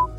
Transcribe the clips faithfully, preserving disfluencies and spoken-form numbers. f-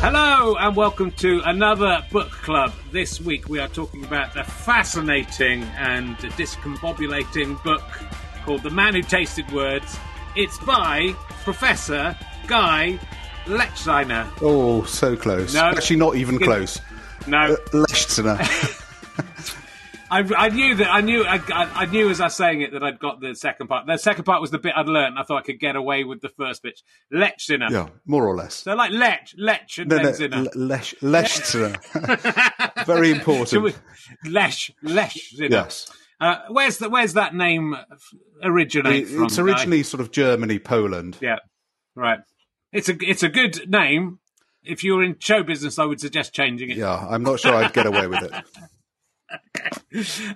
Hello and welcome to another book club. This week we are talking about the fascinating and discombobulating book called The Man Who Tasted Words. It's by Professor Guy Leschziner. Oh, so close. No. Actually, not even close. No. Uh, Leschziner. I, I knew that I knew I, I knew as I was saying it that I'd got the second part. The second part was the bit I'd learnt, and I thought I could get away with the first bit. Leschziner. Yeah, more or less. So like Lech, Lech and no, Leschziner. No, Lesch, Leschziner. Very important. We, Lesch, Leschziner. Yes. Uh, where's, the, where's that name originate it, from? It's originally guy? sort of Germany, Poland. Yeah, right. It's a, it's a good name. If you were in show business, I would suggest changing it. Yeah, I'm not sure I'd get away with it.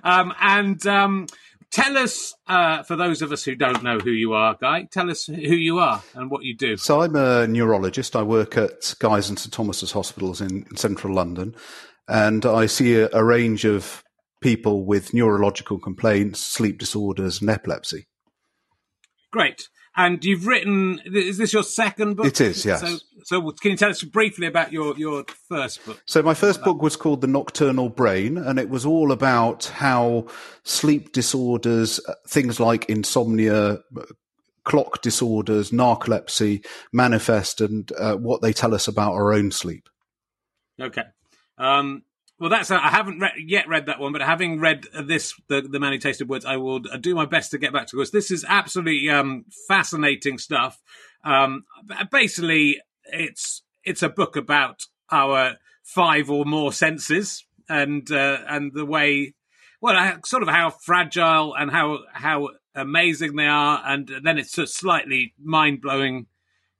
um, and um, tell us, uh, for those of us who don't know who you are, Guy, tell us who you are and what you do. So I'm a neurologist. I work at Guy's and Saint Thomas's hospitals in, in central London, and I see a, a range of people with neurological complaints, sleep disorders and epilepsy. Great. And you've written, is this your second book? It is, yes. So, so can you tell us briefly about your, your first book? So my first book was called The Nocturnal Brain, and it was all about how sleep disorders, things like insomnia, clock disorders, narcolepsy manifest and uh, what they tell us about our own sleep. Okay. Um Well, that's I haven't re- yet read that one, but having read this, the, the Man Who Tasted Words, I will do my best to get back to this. This is absolutely um, fascinating stuff. Um, basically, it's it's a book about our five or more senses and uh, and the way, well, sort of how fragile and how how amazing they are, and then it's a slightly mind-blowing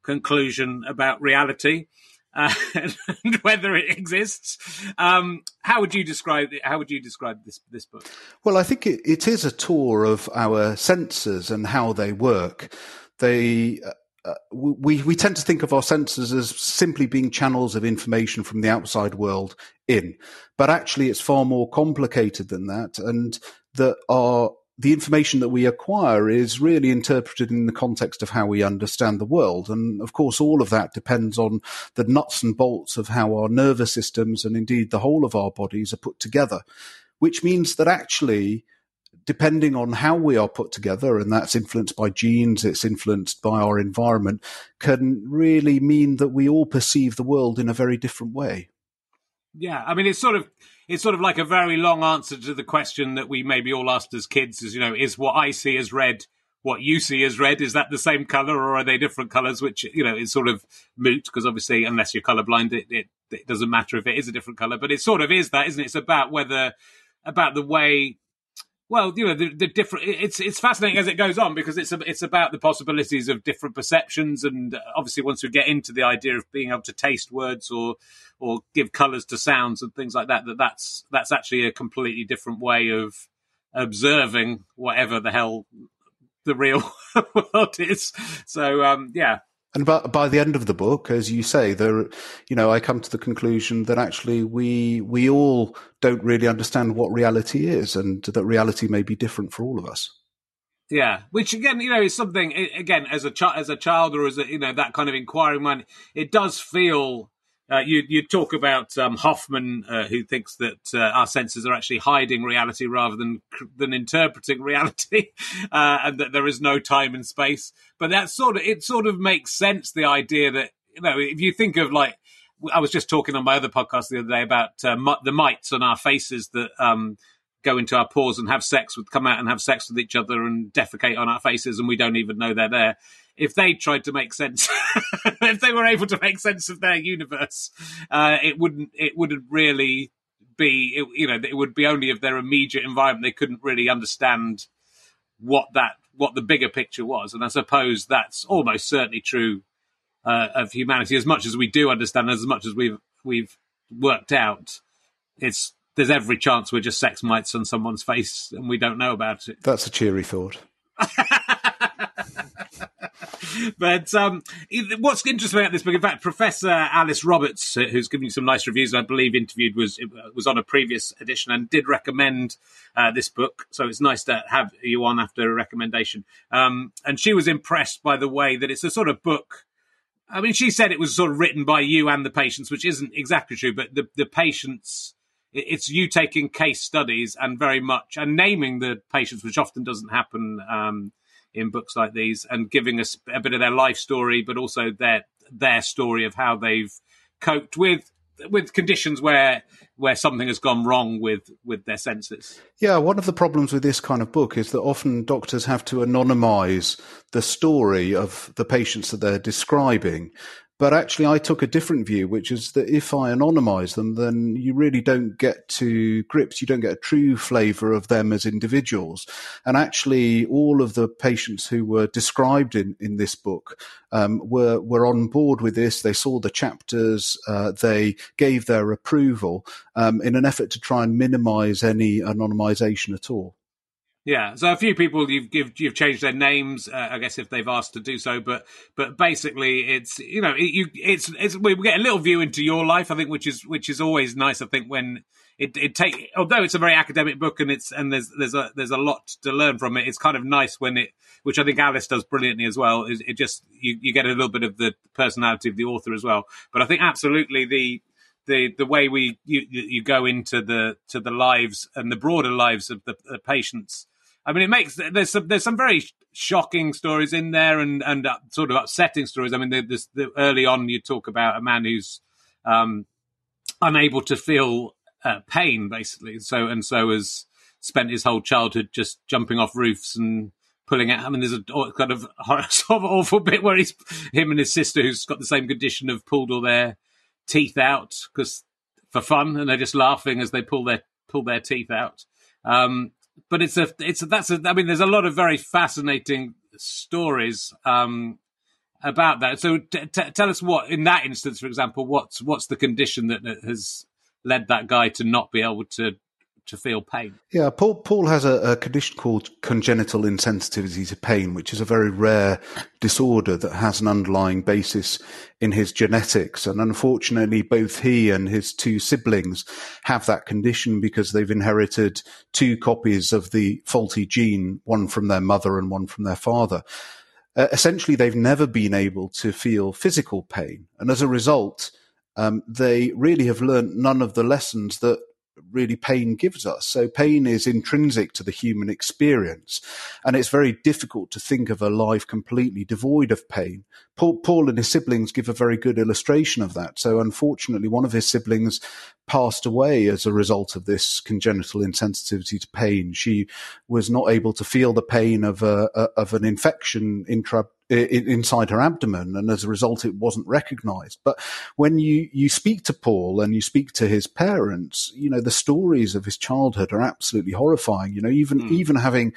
conclusion about reality. Uh, and whether it exists. Um, how would you describe it? How would you describe this this book? Well, I think it, it is a tour of our senses and how they work. They uh, we we tend to think of our senses as simply being channels of information from the outside world in, but actually it's far more complicated than that, and that our the information that we acquire is really interpreted in the context of how we understand the world. And of course, all of that depends on the nuts and bolts of how our nervous systems and indeed the whole of our bodies are put together, which means that actually depending on how we are put together, and that's influenced by genes, it's influenced by our environment, can really mean that we all perceive the world in a very different way. Yeah, I mean, it's sort of it's sort of like a very long answer to the question that we maybe all asked as kids is, you know, is what I see as red what you see as red? Is that the same colour or are they different colours? Which, you know, is sort of moot because obviously unless you're colourblind, it, it, it doesn't matter if it is a different colour. But it sort of is that, isn't it? It's about whether, about the way... Well, you know, the, the different. It's it's fascinating as it goes on because it's it's about the possibilities of different perceptions, and obviously once we get into the idea of being able to taste words or or give colours to sounds and things like that, that that's that's actually a completely different way of observing whatever the hell the real world is. So um, yeah. And by, by the end of the book, as you say, there, you know, I come to the conclusion that actually we we all don't really understand what reality is, and that reality may be different for all of us. Yeah, which again, you know, is something. Again, as a chi- as a child, or as a, you know, that kind of inquiring mind, it does feel. Uh, you you talk about um, Hoffman, uh, who thinks that uh, our senses are actually hiding reality rather than than interpreting reality, uh, and that there is no time and space. But that sort of it sort of makes sense. The idea that, you know, if you think of, like, I was just talking on my other podcast the other day about uh, m- the mites on our faces that um, go into our pores and have sex with come out and have sex with each other and defecate on our faces, and we don't even know they're there. If they tried to make sense, if they were able to make sense of their universe, uh, it wouldn't. It wouldn't really be. It, you know, it would be only of their immediate environment. They couldn't really understand what that, what the bigger picture was. And I suppose that's almost certainly true uh, of humanity. As much as we do understand, as much as we've we've worked out, it's there's every chance we're just sex mites on someone's face and we don't know about it. That's a cheery thought. But um, what's interesting about this book, in fact, Professor Alice Roberts, who's given you some nice reviews, I believe interviewed was was on a previous edition and did recommend uh, this book. So it's nice to have you on after a recommendation. Um, and she was impressed by the way that it's a sort of book. I mean, she said it was sort of written by you and the patients, which isn't exactly true. But the, the patients, it's you taking case studies and very much and naming the patients, which often doesn't happen um in books like these, and giving us a, a bit of their life story, but also their their story of how they've coped with with conditions where where something has gone wrong with, with their senses. Yeah, one of the problems with this kind of book is that often doctors have to anonymise the story of the patients that they're describing. But actually, I took a different view, which is that if I anonymise them, then you really don't get to grips. You don't get a true flavour of them as individuals. And actually, all of the patients who were described in, in this book um, were were on board with this. They saw the chapters. Uh, they gave their approval um, in an effort to try and minimise any anonymisation at all. Yeah, so a few people you've give, you've changed their names, uh, I guess, if they've asked to do so. But but basically, it's you know, it, you it's it's we get a little view into your life, I think, which is which is always nice. I think when it it take, although it's a very academic book and it's and there's there's a there's a lot to learn from it. It's kind of nice when it, which I think Alice does brilliantly as well. Is it just you, you get a little bit of the personality of the author as well. But I think absolutely the. The the way we you, you go into the to the lives and the broader lives of the, the patients. I mean, it makes there's some there's some very shocking stories in there and and uh, sort of upsetting stories. I mean, the, the, the early on you talk about a man who's um, unable to feel uh, pain basically, so and so has spent his whole childhood just jumping off roofs and pulling out. I mean, there's a kind of sort of awful bit where he's him and his sister who's got the same condition have pulled all their teeth out because for fun, and they're just laughing as they pull their pull their teeth out. Um, but it's a it's a, that's a, I mean, there's a lot of very fascinating stories um, about that. So t- t- tell us what in that instance, for example, what's what's the condition that, that has led that guy to not be able to. to feel pain. Yeah, Paul Paul has a, a condition called congenital insensitivity to pain, which is a very rare disorder that has an underlying basis in his genetics. And unfortunately, both he and his two siblings have that condition because they've inherited two copies of the faulty gene, one from their mother and one from their father. Uh, essentially, they've never been able to feel physical pain. And as a result, um, they really have learned none of the lessons that really pain gives us. So pain is intrinsic to the human experience, and it's very difficult to think of a life completely devoid of pain. Paul, Paul and his siblings give a very good illustration of that. So unfortunately, one of his siblings passed away as a result of this congenital insensitivity to pain. She was not able to feel the pain of a, a of an infection intra inside her abdomen, and as a result it wasn't recognized. But when you you speak to Paul and you speak to his parents, you know, the stories of his childhood are absolutely horrifying. You know, even mm. even having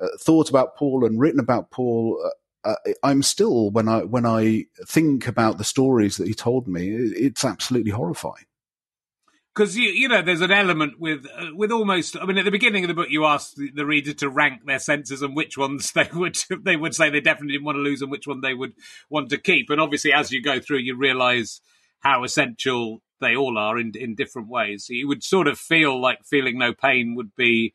uh, thought about Paul and written about Paul, uh, Uh, I'm still, when I when I think about the stories that he told me, it's absolutely horrifying. Because you you know, there's an element with uh, with almost. I mean, at the beginning of the book, you asked the, the reader to rank their senses and which ones they would they would say they definitely didn't want to lose and which one they would want to keep. And obviously, as you go through, you realise how essential they all are in in different ways. So you would sort of feel like feeling no pain would be,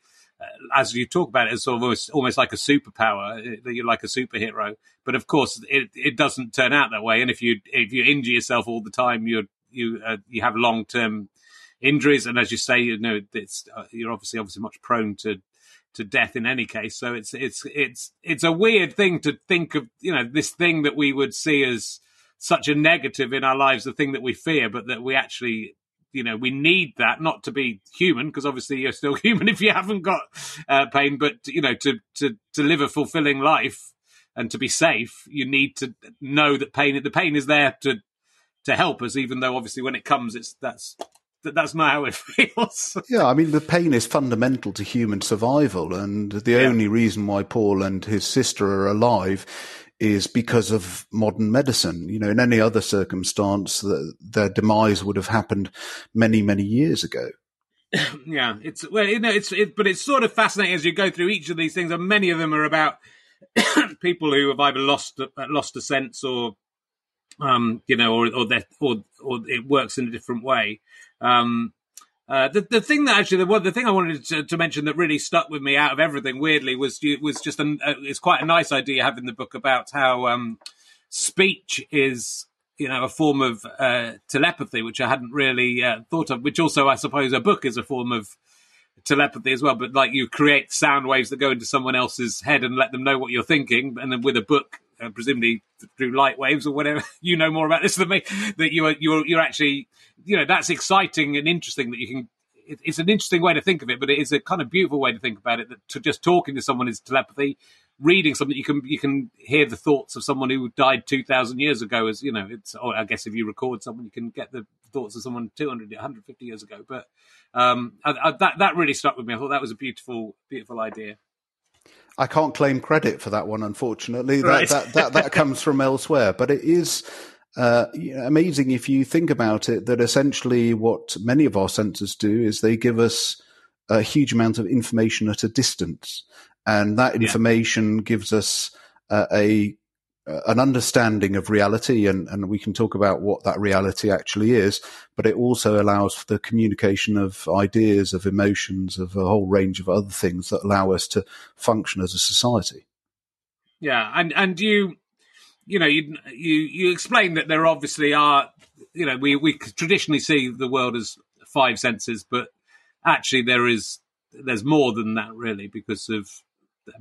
as you talk about it, it's almost, almost like a superpower, that you're like a superhero. But of course, it, it doesn't turn out that way. And if you if you injure yourself all the time, you you uh, you have long term injuries. And as you say, you know, it's uh, you're obviously obviously much prone to to death in any case. So it's it's it's it's a weird thing to think of. You know, this thing that we would see as such a negative in our lives, the thing that we fear, but that we actually, you know, we need that, not to be human, because obviously you're still human if you haven't got uh, pain, but, you know, to, to, to live a fulfilling life and to be safe, you need to know that pain, the pain is there to, to help us, even though obviously when it comes, it's, that's, that's not how it feels. Yeah, I mean, the pain is fundamental to human survival. And the yeah. only reason why Paul and his sister are alive is because of modern medicine. You know, in any other circumstance, the, their demise would have happened many, many years ago. Yeah, it's well, you know, it's it, but it's sort of fascinating as you go through each of these things, and many of them are about people who have either lost lost a sense, or um, you know, or or, that, or or it works in a different way. Um, uh, the the thing that actually the one the thing I wanted to, to mention that really stuck with me out of everything, weirdly, was was just an, uh, it's quite a nice idea you have in the book about how um, speech is, you know, a form of uh, telepathy, which I hadn't really uh, thought of. Which also, I suppose, a book is a form of telepathy as well. But like, you create sound waves that go into someone else's head and let them know what you're thinking, and then with a book, Uh, presumably through light waves or whatever, you know more about this than me, that you are, you're, you're actually, you know, that's exciting and interesting that you can, it, it's an interesting way to think of it, but it is a kind of beautiful way to think about it, that to just talking to someone is telepathy, reading something, you can, you can hear the thoughts of someone who died two thousand years ago, as, you know, it's, or I guess if you record someone, you can get the thoughts of someone two hundred, one hundred fifty years ago. But um, I, I, that, that really stuck with me. I thought that was a beautiful, beautiful idea. I can't claim credit for that one, unfortunately. Right. That, that, that, that comes from elsewhere. But it is uh, you know, amazing if you think about it, that essentially what many of our senses do is they give us a huge amount of information at a distance. And that information yeah. gives us uh, a an understanding of reality, and, and we can talk about what that reality actually is, but it also allows for the communication of ideas, of emotions, of a whole range of other things that allow us to function as a society. Yeah, and and you, you know, you you, you explain that there obviously are, you know, we, we traditionally see the world as five senses, but actually there is, there's more than that really, because of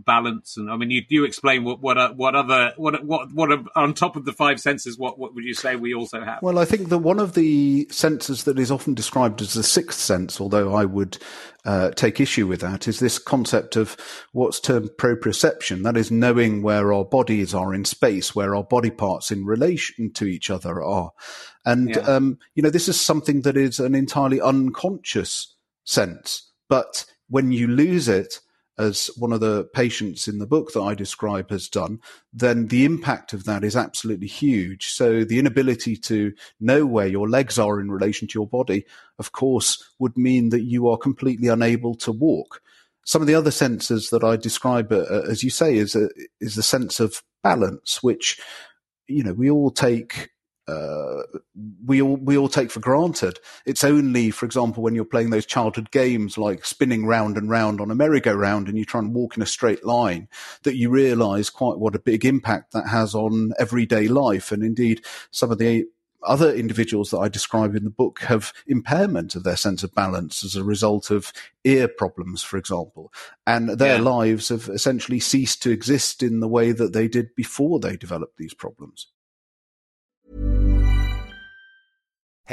balance. And I mean, you do explain what what what other what what what on top of the five senses, what what would you say we also have? Well, I think that one of the senses that is often described as the sixth sense, although I would uh, take issue with that, is this concept of what's termed proprioception. That is knowing where our bodies are in space, where our body parts in relation to each other are, and yeah. um, you know, this is something that is an entirely unconscious sense, but when you lose it, as one of the patients in the book that I describe has done, then the impact of that is absolutely huge. So the inability to know where your legs are in relation to your body, of course, would mean that you are completely unable to walk. Some of the other senses that I describe, uh, as you say, is a, is the sense of balance, which, you know, we all take Uh, we all we all take for granted. It's only, for example, when you're playing those childhood games like spinning round and round on a merry-go-round and you try and walk in a straight line, that you realise quite what a big impact that has on everyday life. And indeed, some of the other individuals that I describe in the book have impairment of their sense of balance as a result of ear problems, for example, and their yeah. lives have essentially ceased to exist in the way that they did before they developed these problems.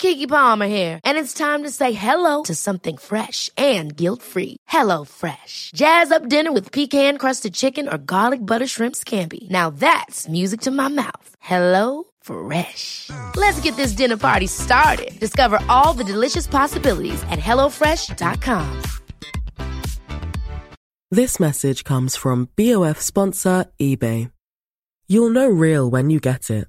Keke Palmer here. And it's time to say hello to something fresh and guilt-free. HelloFresh. Jazz up dinner with pecan-crusted chicken or garlic butter shrimp scampi. Now that's music to my mouth. HelloFresh. Let's get this dinner party started. Discover all the delicious possibilities at hello fresh dot com. This message comes from B O F sponsor eBay. You'll know real when you get it.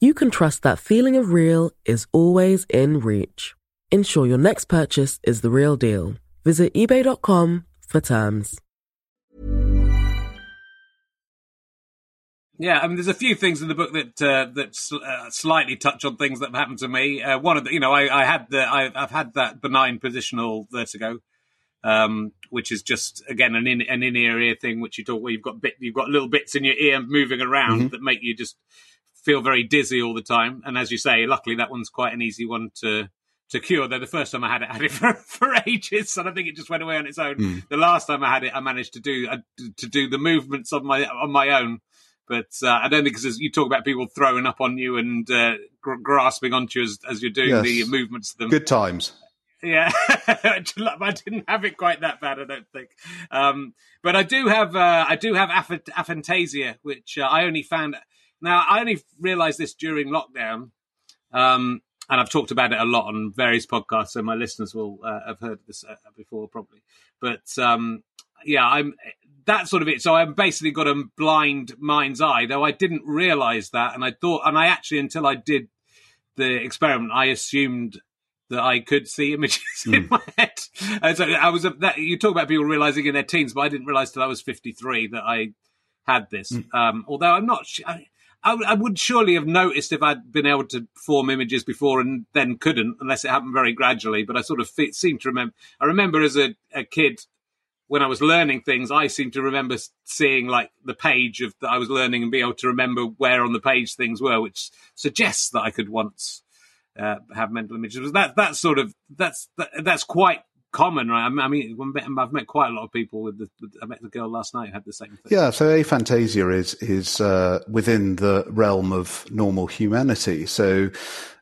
you can trust that feeling of real is always in reach. Ensure your next purchase is the real deal. Visit ebay dot com for terms. Yeah, I mean, there's a few things in the book that uh, that sl- uh, slightly touch on things that have happened to me. Uh, one of the, you know, I, I had the, I, I've had that benign positional vertigo. Um, which is just again an in an in ear ear thing, which you talk where you've got bit you've got little bits in your ear moving around mm-hmm. that make you just feel very dizzy all the time. And as you say, luckily that one's quite an easy one to to cure. Though the first time I had it, I had it for, for ages, and I think it just went away on its own. Mm. The last time I had it, I managed to do uh, to do the movements on my on my own. But uh, I don't think because you talk about people throwing up on you and uh, gr- grasping onto you as, as you're doing yes. the movements of them. Good times. Yeah, I didn't have it quite that bad, I don't think. Um, but I do have, uh, I do have Aph- aphantasia, which uh, I only found. Now I only realised this during lockdown, um, and I've talked about it a lot on various podcasts, so my listeners will uh, have heard this uh, before probably. But um, yeah, I'm that sort of it. So I'm basically got a blind mind's eye, though I didn't realise that, and I thought, and I actually until I did the experiment, I assumed that I could see images mm. in my head. And so I was, that, you talk about people realising in their teens, but I didn't realise till I was fifty-three that I had this. Mm. Um, although I'm not, I, I would surely have noticed if I'd been able to form images before and then couldn't, unless it happened very gradually. But I sort of fe- seem to remember, I remember as a, a kid, when I was learning things, I seem to remember seeing like the page of that I was learning and be able to remember where on the page things were, which suggests that I could once Uh, have mental images. That that's sort of that's that, that's quite common, right? I mean, I've met quite a lot of people with the. With, I met the girl last night who had the same thing. Yeah, so aphantasia is is uh, within the realm of normal humanity. So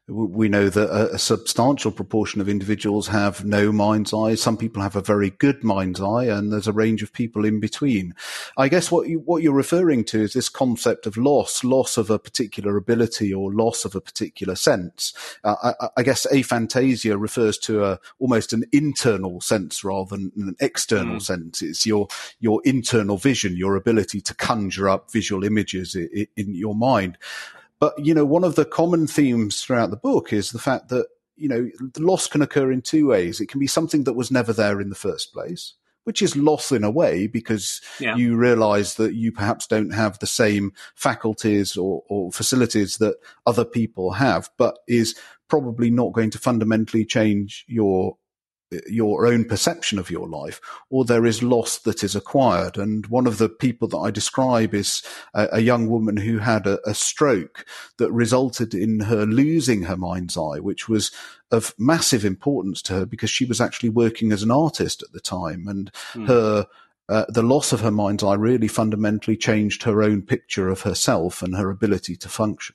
we know that a, a substantial proportion of individuals have no mind's eye. Some people have a very good mind's eye, and there's a range of people in between. I guess what you, what you're referring to is this concept of loss, loss of a particular ability or loss of a particular sense. Uh, I, I guess aphantasia refers to a, almost an internal sense rather than an external mm. sense. It's your, your internal vision, your ability to conjure up visual images in, in your mind. But, you know, one of the common themes throughout the book is the fact that, you know, the loss can occur in two ways. It can be something that was never there in the first place, which is loss in a way because yeah. you realize that you perhaps don't have the same faculties or, or facilities that other people have, but is probably not going to fundamentally change your your own perception of your life, or there is loss that is acquired. And one of the people that I describe is a, a young woman who had a, a stroke that resulted in her losing her mind's eye, which was of massive importance to her because she was actually working as an artist at the time, and mm. her uh, the loss of her mind's eye really fundamentally changed her own picture of herself and her ability to function.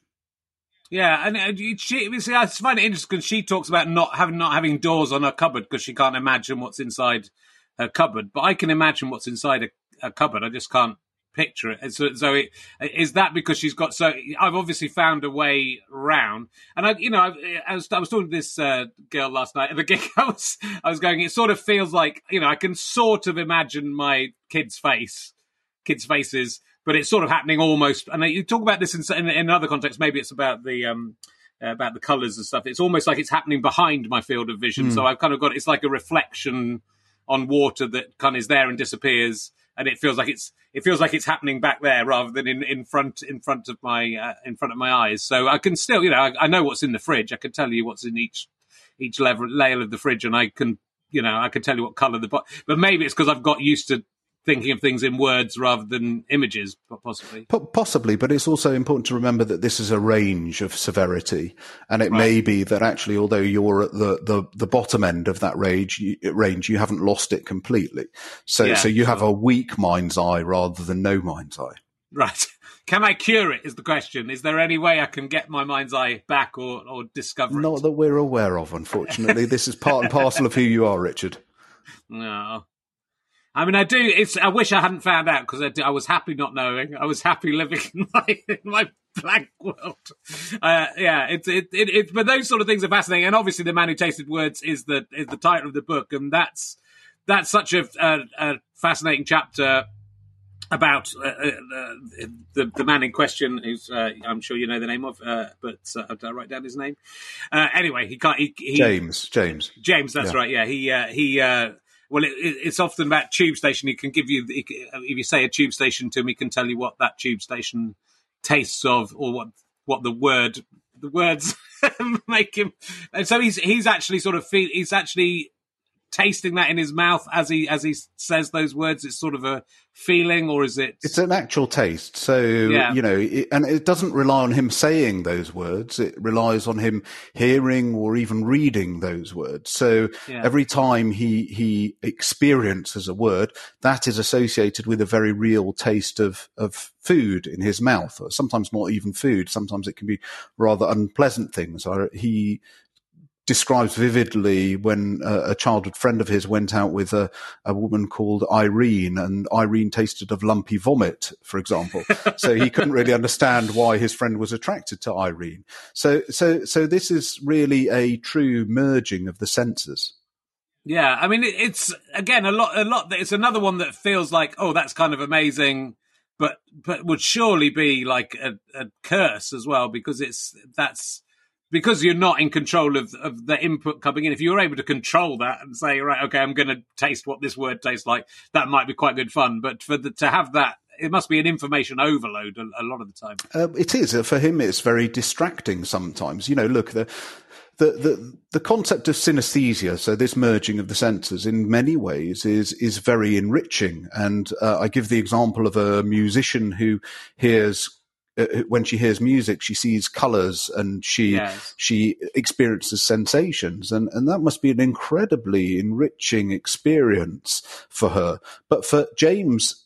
Yeah, and, and she, see, I find it interesting because she talks about not having not having doors on her cupboard because she can't imagine what's inside her cupboard. But I can imagine what's inside a, a cupboard. I just can't picture it. And so, so it, is that because she's got? So I've obviously found a way round. And I, you know, I, I was I was talking to this uh, girl last night at the gig. I was I was going. It sort of feels like, you know, I can sort of imagine my kid's face, kids' faces. But it's sort of happening almost, and you talk about this in, in, in other contexts. Maybe it's about the um, about the colours and stuff. It's almost like it's happening behind my field of vision. Mm. So I've kind of got it's like a reflection on water that kind of is there and disappears, and it feels like it's it feels like it's happening back there rather than in, in front in front of my uh, in front of my eyes. So I can still, you know, I, I know what's in the fridge. I can tell you what's in each each level, layer of the fridge, and I can, you know, I can tell you what colour the pot. But maybe it's because I've got used to thinking of things in words rather than images, possibly. P- possibly, but it's also important to remember that this is a range of severity, and it right. may be that actually, although you're at the, the, the bottom end of that range, you, range, you haven't lost it completely. So, yeah, so you have a weak mind's eye rather than no mind's eye. Right. Can I cure it is the question. Is there any way I can get my mind's eye back or, or discover it? Not that we're aware of, unfortunately. This is part and parcel of who you are, Richard. No. I mean, I do. It's. I wish I hadn't found out because I, I was happy not knowing. I was happy living in my in my blank world. Uh, yeah, it's it, it it. But those sort of things are fascinating, and obviously, The Man Who Tasted Words is the is the title of the book, and that's that's such a a, a fascinating chapter about uh, uh, the the man in question, who's uh, I'm sure you know the name of, uh, but uh, did I write down his name? Uh, anyway, he can't. He, he, James. James. James. That's yeah. right. Yeah. He. Uh, he. Uh, Well, it, it's often about tube station. He can give you, if you say a tube station to him, he can tell you what that tube station tastes of, or what, what the word, the words make him. And so he's he's actually sort of feel, he's actually tasting that in his mouth as he as he says those words. It's sort of a feeling, or is it? It's an actual taste. So yeah. you know, it, and it doesn't rely on him saying those words. It relies on him hearing or even reading those words. So yeah. every time he he experiences a word, that is associated with a very real taste of of food in his mouth. Sometimes not even food. Sometimes it can be rather unpleasant things. He describes vividly when uh, a childhood friend of his went out with a, a woman called Irene, and Irene tasted of lumpy vomit, for example. So he couldn't really understand why his friend was attracted to Irene. So, so, so this is really a true merging of the senses. Yeah. I mean, it's again, a lot, a lot that it's another one that feels like, oh, that's kind of amazing, but, but would surely be like a, a curse as well, because it's, that's, because you're not in control of, of the input coming in. If you were able to control that and say, right, okay, I'm going to taste what this word tastes like, that might be quite good fun. But for the, to have that, it must be an information overload a, a lot of the time. Uh, it is. For him, it's very distracting sometimes. You know, look, the, the, the, the concept of synesthesia, so this merging of the senses, in many ways is, is very enriching. And uh, I give the example of a musician who hears when she hears music, she sees colors and she yes. she experiences sensations, and, and that must be an incredibly enriching experience for her. But for James,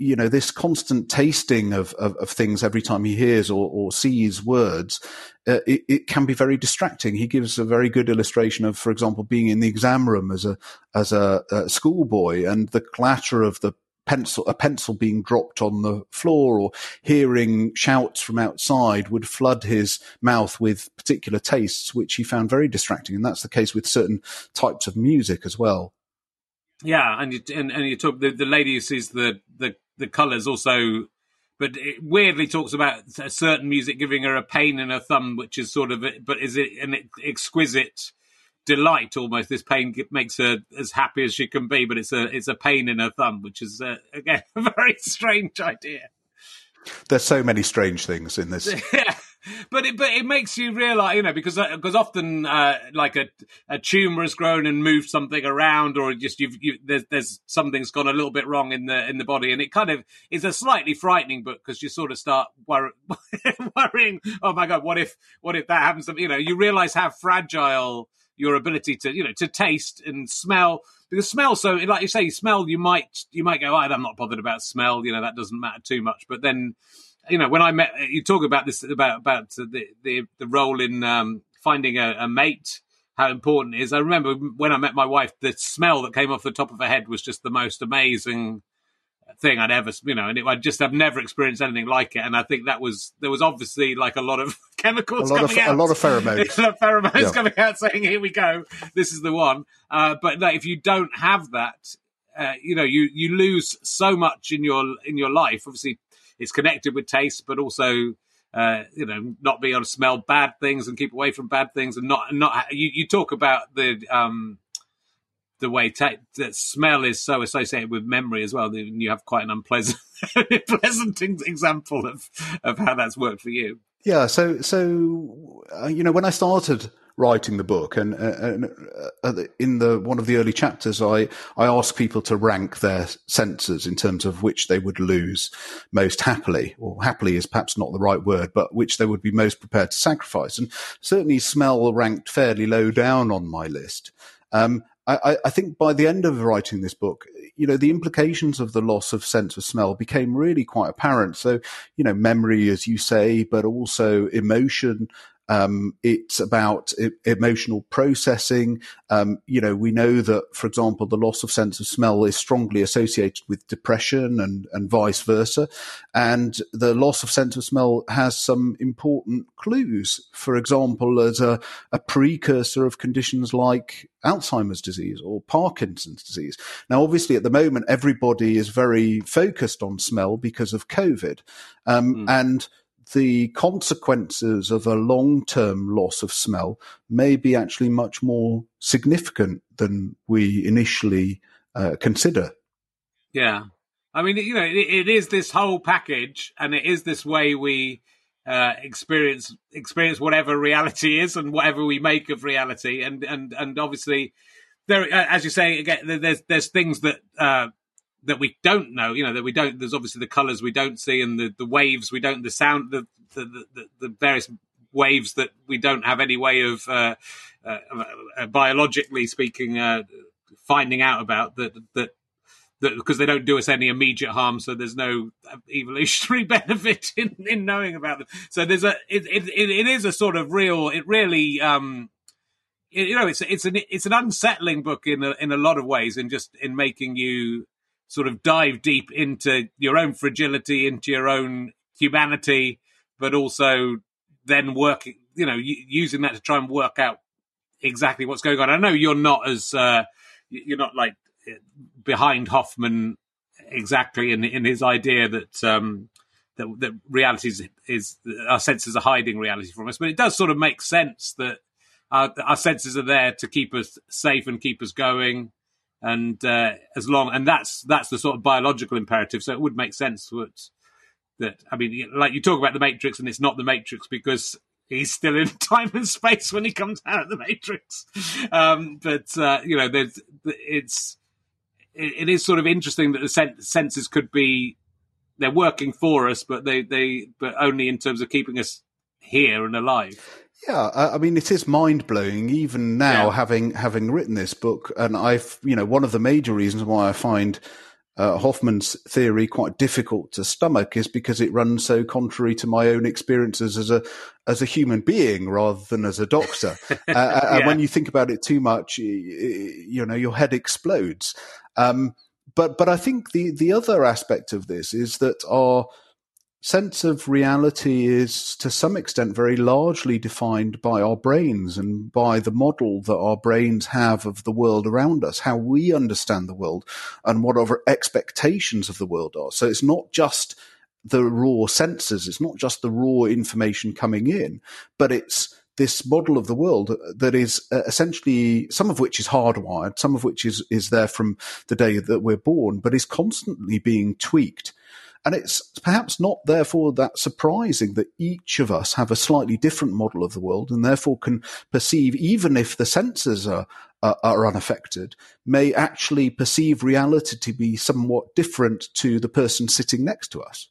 you know, this constant tasting of, of, of things every time he hears or, or sees words, uh, it, it can be very distracting. He gives a very good illustration of, for example, being in the exam room as a as a, a schoolboy, and the clatter of the pencil, a pencil being dropped on the floor, or hearing shouts from outside would flood his mouth with particular tastes, which he found very distracting. And that's the case with certain types of music as well. Yeah. And you, and, and you talk, the, the lady who sees the, the, the colors also, but it weirdly talks about a certain music giving her a pain in her thumb, which is sort of, but is it an exquisite delight almost? This pain makes her as happy as she can be, but it's a it's a pain in her thumb, which is uh, again a very strange idea. There's so many strange things in this. Yeah, but it but it makes you realise, you know, because because often uh, like a a tumour has grown and moved something around, or just you've you, there's there's something's gone a little bit wrong in the in the body, and it kind of is a slightly frightening book because you sort of start wor- worrying. Oh my God, what if what if that happens to me? You know, you realise how fragile. your ability to, you know, to taste and smell. Because smell, so like you say, smell, you might you might go, oh, I'm not bothered about smell, you know, that doesn't matter too much. But then, you know, when I met, you talk about this, about about the the, the role in um, finding a, a mate, how important it is. I remember when I met my wife, the smell that came off the top of her head was just the most amazing thing I'd ever, you know, and it, I just have never experienced anything like it. And I think that was, there was obviously like a lot of chemicals a lot coming of, out. A lot of pheromones. a lot of pheromones yeah. coming out saying, here we go, this is the one. Uh, but like, if you don't have that, uh, you know, you, you lose so much in your, in your life. Obviously it's connected with taste, but also, uh, you know, not being able to smell bad things and keep away from bad things and not, not, you, you talk about the, um, the way ta- that smell is so associated with memory as well. You have quite an unpleasant pleasant example of, of how that's worked for you. Yeah. So, so uh, you know, when I started writing the book and, uh, and uh, in the one of the early chapters, I, I asked people to rank their senses in terms of which they would lose most happily, or happily is perhaps not the right word, but which they would be most prepared to sacrifice. And certainly smell ranked fairly low down on my list. Um, I, I think by the end of writing this book, you know, the implications of the loss of sense of smell became really quite apparent. So, you know, memory, as you say, but also emotion. Um, it's about e- emotional processing. Um, you know, we know that, for example, the loss of sense of smell is strongly associated with depression and, and vice versa. And the loss of sense of smell has some important clues, for example, as a, a precursor of conditions like Alzheimer's disease or Parkinson's disease. Now, obviously, at the moment, everybody is very focused on smell because of COVID. Um, mm. And the consequences of a long-term loss of smell may be actually much more significant than we initially uh, consider. Yeah. I mean, you know, it, it is this whole package, and it is this way we uh, experience experience whatever reality is and whatever we make of reality. And and, and obviously, there, as you say, again, there's, there's things that... Uh, that we don't know, you know, that we don't, there's obviously the colors we don't see and the, the waves we don't, the sound, the, the, the, the various waves that we don't have any way of, uh, uh, uh biologically speaking, uh, finding out about that, that, that, because they don't do us any immediate harm. So there's no evolutionary benefit in, in knowing about them. So there's a, it, it, it is a sort of real, it really, um, it, you know, it's, it's an, it's an unsettling book in a, in a lot of ways, in just in making you sort of dive deep into your own fragility, into your own humanity, but also then working, you know, using that to try and work out exactly what's going on. I know you're not as, uh, you're not like behind Hoffman exactly in, in his idea that, um, that, that reality is, is, our senses are hiding reality from us, but it does sort of make sense that our, our senses are there to keep us safe and keep us going. And uh, as long, and that's that's the sort of biological imperative. So it would make sense that, that I mean, like you talk about the Matrix, and it's not the Matrix because he's still in time and space when he comes out of the Matrix. Um, but uh, you know, there's, it's it, it is sort of interesting that the sen- senses could be they're working for us, but they, they but only in terms of keeping us here and alive. Yeah, I mean, it is mind-blowing even now, yeah. having having written this book. And I've, you know, one of the major reasons why I find uh, Hoffman's theory quite difficult to stomach is because it runs so contrary to my own experiences as a as a human being rather than as a doctor. uh, yeah. And when you think about it too much, you know, your head explodes. Um, but but I think the the other aspect of this is that our sense of reality is to some extent very largely defined by our brains and by the model that our brains have of the world around us, how we understand the world and what our expectations of the world are. So it's not just the raw senses, it's not just the raw information coming in, but it's this model of the world that is essentially, some of which is hardwired, some of which is, is there from the day that we're born, but is constantly being tweaked. And it's perhaps not, therefore, that surprising that each of us have a slightly different model of the world and therefore can perceive, even if the senses are, are, are unaffected, may actually perceive reality to be somewhat different to the person sitting next to us.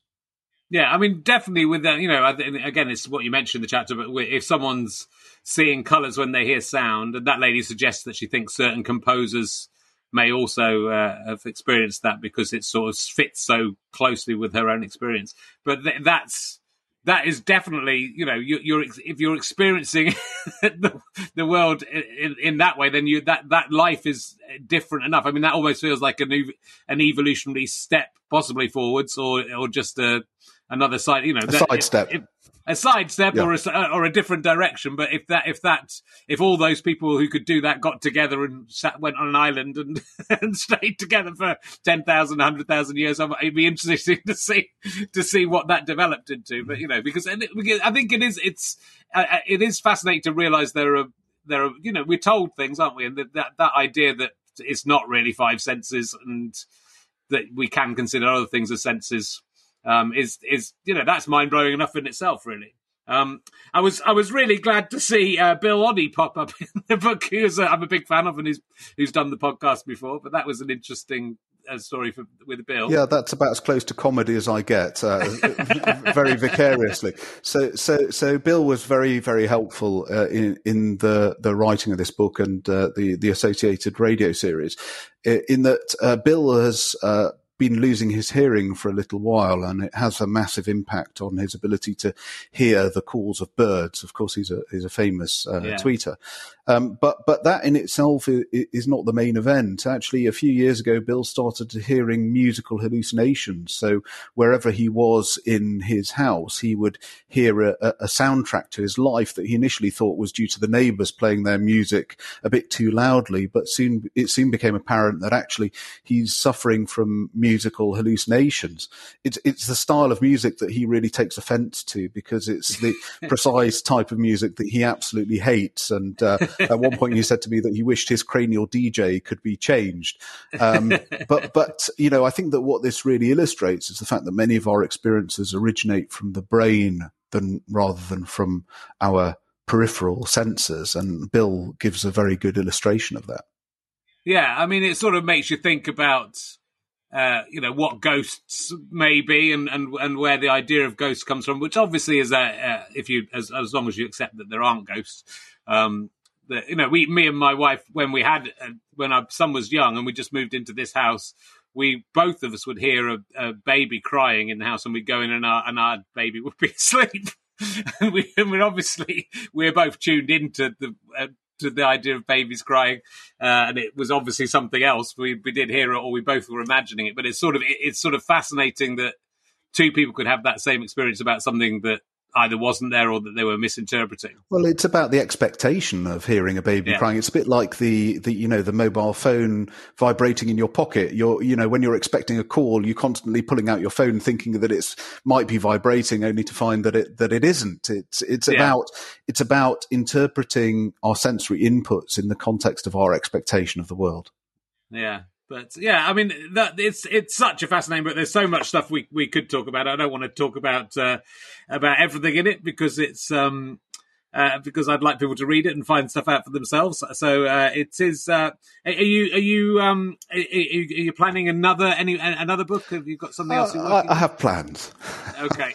Yeah, I mean, definitely with that, you know, again, it's what you mentioned in the chapter, but if someone's seeing colours when they hear sound. And that lady suggests that she thinks certain composers may also uh, have experienced that because it sort of fits so closely with her own experience. But th- that's that is definitely, you know, you, you're if you're experiencing the, the world in, in that way, then you that that life is different enough. I mean, that almost feels like an ev- an evolutionary step, possibly forwards, or or just a another side, you know, a side step. It, it, A sidestep yeah. or a or a different direction, but if that if that if all those people who could do that got together and sat, went on an island and, and stayed together for ten thousand, one hundred thousand years, it'd be interesting to see to see what that developed into. But you know, because, and it, because I think it is it's uh, it is fascinating to realise there are there are you know we're told things, aren't we, and that, that that idea that it's not really five senses and that we can consider other things as senses. Um, is is you know that's mind blowing enough in itself, really. Um, I was I was really glad to see uh, Bill Oddie pop up in the book. Who's uh, I'm a big fan of, and who's who's done the podcast before. But that was an interesting uh, story for, with Bill. Yeah, that's about as close to comedy as I get, uh, very vicariously. So so so Bill was very very helpful uh, in in the the writing of this book and uh, the the associated radio series, in that uh, Bill has. Uh, been losing his hearing for a little while, and it has a massive impact on his ability to hear the calls of birds. Of course, he's a he's a famous uh, yeah. tweeter, um, but but that in itself is, is not the main event. Actually, a few years ago, Bill started hearing musical hallucinations. So wherever he was in his house, he would hear a, a soundtrack to his life that he initially thought was due to the neighbours playing their music a bit too loudly. But soon it soon became apparent that actually he's suffering from music. musical hallucinations. It's it's the style of music that he really takes offence to, because it's the precise type of music that he absolutely hates. And uh, at one point, he said to me that he wished his cranial D J could be changed. Um, but but you know, I think that what this really illustrates is the fact that many of our experiences originate from the brain than rather than from our peripheral senses. And Bill gives a very good illustration of that. Yeah, I mean, it sort of makes you think about. Uh, you know, what ghosts may be and, and, and where the idea of ghosts comes from, which obviously is a, uh, if you, as, as long as you accept that there aren't ghosts, um, that, you know, we, me and my wife, when we had, uh, when our son was young and we just moved into this house, we, both of us would hear a, a baby crying in the house, and we'd go in and our, and our baby would be asleep. and we, and we obviously, we're both tuned into the, uh, the idea of babies crying, uh, and it was obviously something else. We we did hear it, or we both were imagining it. But it's sort of it, it's sort of fascinating that two people could have that same experience about something that either wasn't there or that they were misinterpreting. Well, it's about the expectation of hearing a baby yeah. crying. It's a bit like the, the, you know, the mobile phone vibrating in your pocket. You're, you know, when you're expecting a call, you're constantly pulling out your phone thinking that it's might be vibrating, only to find that it, that it isn't. It's, it's yeah. about, it's about interpreting our sensory inputs in the context of our expectation of the world. Yeah. But yeah, I mean, that, it's it's such a fascinating book. There's so much stuff we, we could talk about. I don't want to talk about uh, about everything in it because it's um uh, because I'd like people to read it and find stuff out for themselves. So uh, it is. Uh, are you are you um are you, are you planning another any another book? Have you got something else? Uh, you're I, I have plans. Okay.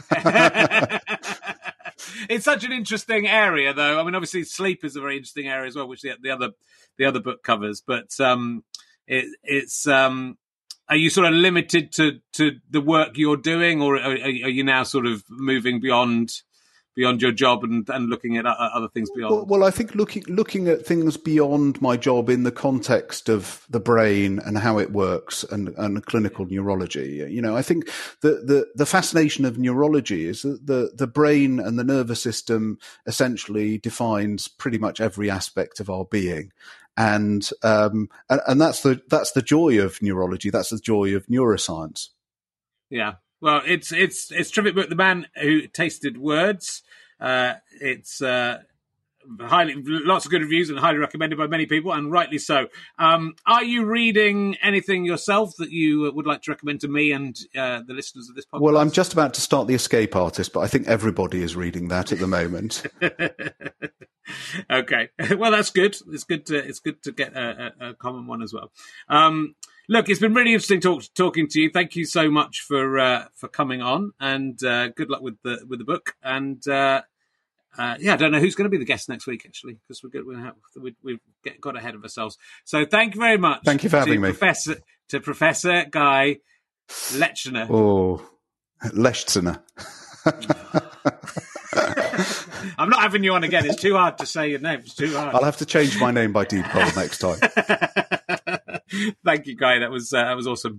It's such an interesting area, though. I mean, obviously, sleep is a very interesting area as well, which the the other the other book covers, but. Um, It, it's um, are you sort of limited to, to the work you're doing, or are, are you now sort of moving beyond beyond your job and, and looking at other things beyond? Well, well, I think looking looking at things beyond my job in the context of the brain and how it works and, and clinical neurology. You know, I think the, the, the fascination of neurology is that the, the brain and the nervous system essentially defines pretty much every aspect of our being. And, um, and and that's the that's the joy of neurology. That's the joy of neuroscience. Yeah, well, it's it's it's a terrific book, The Man Who Tasted Words. Uh, it's uh, highly lots of good reviews and highly recommended by many people, and rightly so. Um, are you reading anything yourself that you would like to recommend to me and uh, the listeners of this podcast? Well, I'm just about to start The Escape Artist, but I think everybody is reading that at the moment. Okay, well, that's good. It's good to it's good to get a, a, a common one as well. Um, look, it's been really interesting talk, talking to you. Thank you so much for uh, for coming on, and uh, good luck with the with the book. And uh, Uh, yeah, I don't know who's going to be the guest next week, actually, because we've got, we'll have, we've, we've get, got ahead of ourselves. So thank you very much. Thank you for having me. Professor, to Professor Guy Leschziner. Oh, Leschziner. I'm not having you on again. It's too hard to say your name. It's too hard. I'll have to change my name by deed poll next time. Thank you, Guy. That was, uh, that was awesome.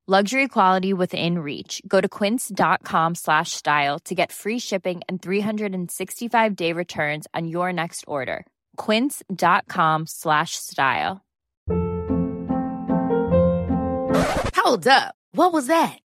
Luxury quality within reach. Go to quince.com slash style to get free shipping and three hundred sixty-five day returns on your next order. Quince.com slash style. Hold up. What was that?